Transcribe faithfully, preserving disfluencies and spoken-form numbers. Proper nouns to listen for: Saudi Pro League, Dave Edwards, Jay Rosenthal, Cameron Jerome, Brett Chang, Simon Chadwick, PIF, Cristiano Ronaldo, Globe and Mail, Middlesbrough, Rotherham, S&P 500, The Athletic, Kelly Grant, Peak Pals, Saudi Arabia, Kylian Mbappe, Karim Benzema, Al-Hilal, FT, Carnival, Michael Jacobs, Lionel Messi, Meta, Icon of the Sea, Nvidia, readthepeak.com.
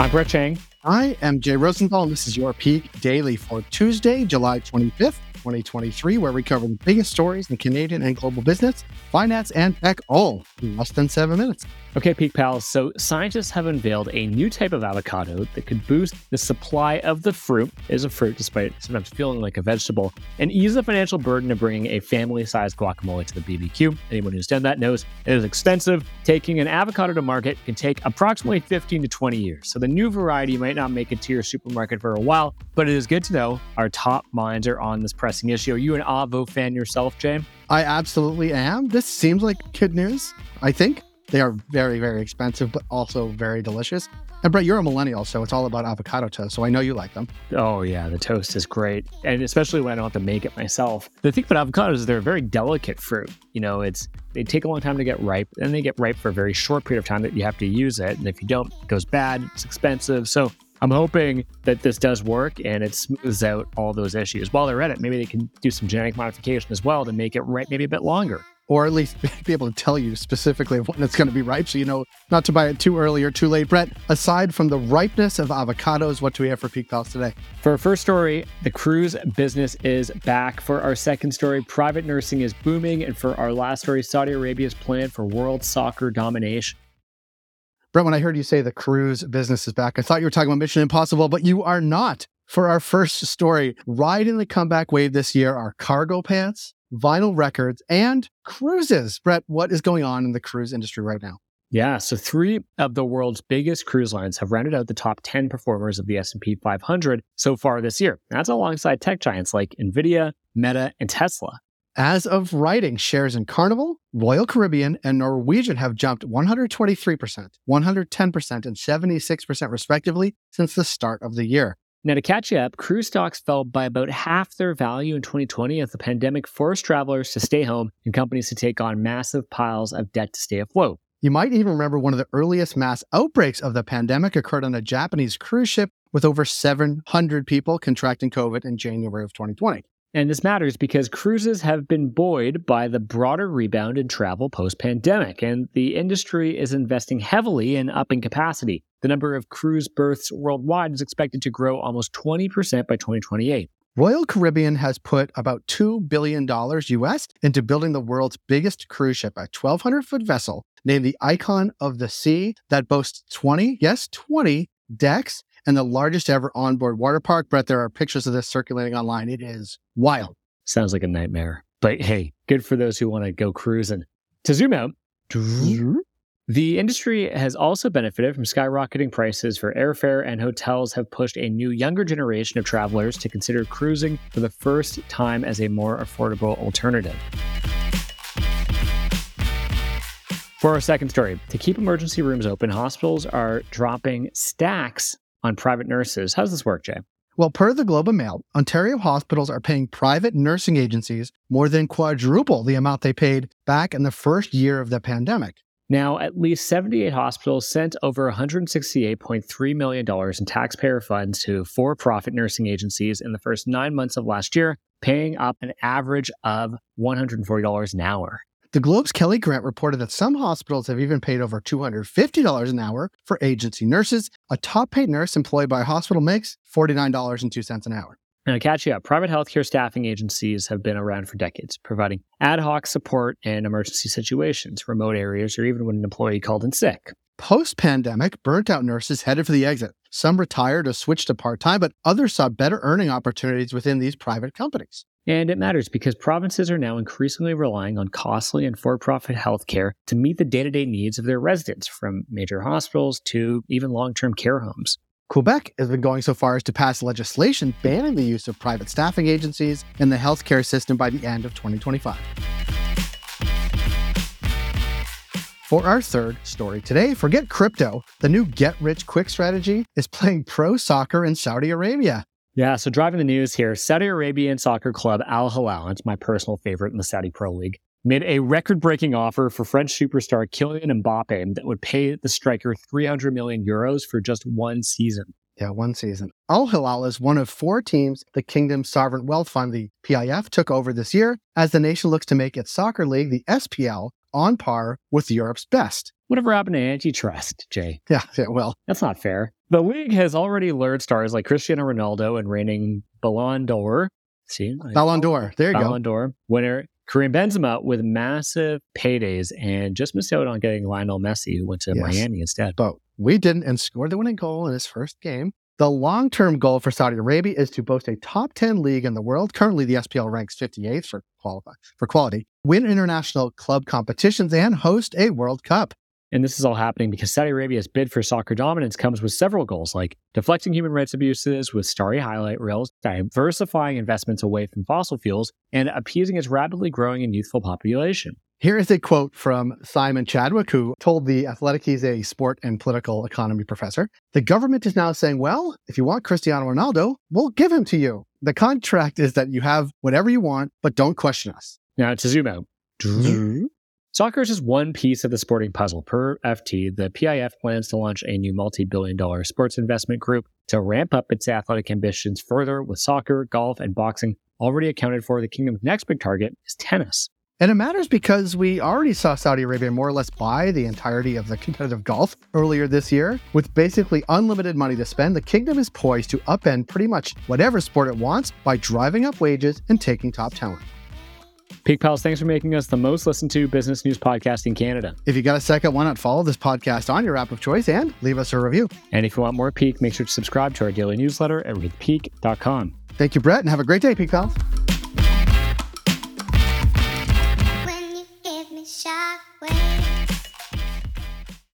I'm Brett Chang. I am Jay Rosenthal, and this is your Peak Daily for Tuesday, July twenty-fifth, twenty twenty-three, where we cover the biggest stories in Canadian and global business, finance, and tech, all in less than seven minutes. Okay, Peak Pals, so scientists have unveiled a new type of avocado that could boost the supply of the fruit, it is a fruit despite sometimes feeling like a vegetable, and ease the financial burden of bringing a family-sized guacamole to the B B Q. Anyone who's done that knows it is expensive. Taking an avocado to market can take approximately fifteen to twenty years, so the new variety might not make it to your supermarket for a while, but it is good to know our top minds are on this pressing issue. Are you an Avo fan yourself, Jay? I absolutely am. This seems like good news, I think. They are very, very expensive, but also very delicious. And Brett, you're a millennial, so it's all about avocado toast, so I know you like them. Oh yeah, the toast is great, and especially when I don't have to make it myself. The thing about avocados is they're a very delicate fruit. You know, it's they take a long time to get ripe, and they get ripe for a very short period of time that you have to use it, and if you don't, it goes bad, it's expensive. So I'm hoping that this does work and it smooths out all those issues. While they're at it, maybe they can do some genetic modification as well to make it ripe maybe a bit longer. Or at least be able to tell you specifically when it's going to be ripe, so you know not to buy it too early or too late. Brett, aside from the ripeness of avocados, what do we have for Peak Pals today? For our first story, the cruise business is back. For our second story, private nursing is booming. And for our last story, Saudi Arabia's plan for world soccer domination. Brett, when I heard you say the cruise business is back, I thought you were talking about Mission Impossible, but you are not. For our first story, riding the comeback wave this year are cargo pants, vinyl records, and cruises. Brett, what is going on in the cruise industry right now? Yeah, so three of the world's biggest cruise lines have rounded out the top ten performers of the S and P five hundred so far this year. That's alongside tech giants like Nvidia, Meta, and Tesla. As of writing, shares in Carnival, Royal Caribbean, and Norwegian have jumped one hundred twenty-three percent, one hundred ten percent, and seventy-six percent respectively since the start of the year. Now, to catch you up, cruise stocks fell by about half their value in twenty twenty as the pandemic forced travelers to stay home and companies to take on massive piles of debt to stay afloat. You might even remember one of the earliest mass outbreaks of the pandemic occurred on a Japanese cruise ship with over seven hundred people contracting COVID in January of twenty twenty. And this matters because cruises have been buoyed by the broader rebound in travel post-pandemic, and the industry is investing heavily in upping capacity. The number of cruise berths worldwide is expected to grow almost twenty percent by twenty twenty-eight. Royal Caribbean has put about two billion dollars U S into building the world's biggest cruise ship, a twelve hundred foot vessel named the Icon of the Sea that boasts twenty, yes, twenty decks, and the largest ever onboard water park. Brett, there are pictures of this circulating online. It is wild. Sounds like a nightmare. But hey, good for those who want to go cruising. To zoom out, the industry has also benefited from skyrocketing prices for airfare, and hotels have pushed a new younger generation of travelers to consider cruising for the first time as a more affordable alternative. For our second story, to keep emergency rooms open, hospitals are dropping stacks on private nurses. How does this work, Jay? Well, per the Globe and Mail, Ontario hospitals are paying private nursing agencies more than quadruple the amount they paid back in the first year of the pandemic. Now, at least seventy-eight hospitals sent over one hundred sixty-eight point three million dollars in taxpayer funds to for-profit nursing agencies in the first nine months of last year, paying up an average of one hundred forty dollars an hour. The Globe's Kelly Grant reported that some hospitals have even paid over two hundred fifty dollars an hour for agency nurses. A top-paid nurse employed by a hospital makes forty-nine dollars and two cents an hour. Now, to catch you up, private healthcare staffing agencies have been around for decades, providing ad hoc support in emergency situations, remote areas, or even when an employee called in sick. Post-pandemic, burnt-out nurses headed for the exit. Some retired or switched to part-time, but others saw better earning opportunities within these private companies. And it matters because provinces are now increasingly relying on costly and for-profit healthcare to meet the day-to-day needs of their residents, from major hospitals to even long-term care homes. Quebec has been going so far as to pass legislation banning the use of private staffing agencies in the healthcare system by the end of twenty twenty-five. For our third story today, forget crypto. The new get-rich-quick strategy is playing pro soccer in Saudi Arabia. Yeah, so driving the news here, Saudi Arabian soccer club Al-Hilal, it's my personal favorite in the Saudi Pro League, made a record-breaking offer for French superstar Kylian Mbappe that would pay the striker three hundred million euros for just one season. Yeah, one season. Al-Hilal is one of four teams the Kingdom's Sovereign Wealth Fund, the P I F, took over this year as the nation looks to make its soccer league, the S P L, on par with Europe's best. Whatever happened to antitrust, Jay? Yeah, yeah, well. That's not fair. The league has already lured stars like Cristiano Ronaldo and reigning Ballon d'Or. See, Ballon d'Or. There you Ballon go. Ballon d'Or winner Karim Benzema with massive paydays and just missed out on getting Lionel Messi, who went to yes. Miami instead. But we didn't and scored the winning goal in his first game. The long-term goal for Saudi Arabia is to boast a top ten league in the world. Currently, the S P L ranks fifty-eighth for, qualify, for quality, win international club competitions, and host a World Cup. And this is all happening because Saudi Arabia's bid for soccer dominance comes with several goals, like deflecting human rights abuses with starry highlight reels, diversifying investments away from fossil fuels, and appeasing its rapidly growing and youthful population. Here is a quote from Simon Chadwick, who told The Athletic he's a sport and political economy professor. The government is now saying, well, if you want Cristiano Ronaldo, we'll give him to you. The contract is that you have whatever you want, but don't question us. Now to zoom out. Soccer is just one piece of the sporting puzzle. Per F T, the P I F plans to launch a new multi-billion dollar sports investment group to ramp up its athletic ambitions further, with soccer, golf, and boxing already accounted for. The kingdom's next big target is tennis. And it matters because we already saw Saudi Arabia more or less buy the entirety of the competitive golf earlier this year. With basically unlimited money to spend, the kingdom is poised to upend pretty much whatever sport it wants by driving up wages and taking top talent. Peak Pals, thanks for making us the most listened to business news podcast in Canada. If you got a second, why not follow this podcast on your app of choice and leave us a review? And if you want more Peak, make sure to subscribe to our daily newsletter at read the peak dot com. Thank you, Brett, and have a great day, Peak Pals.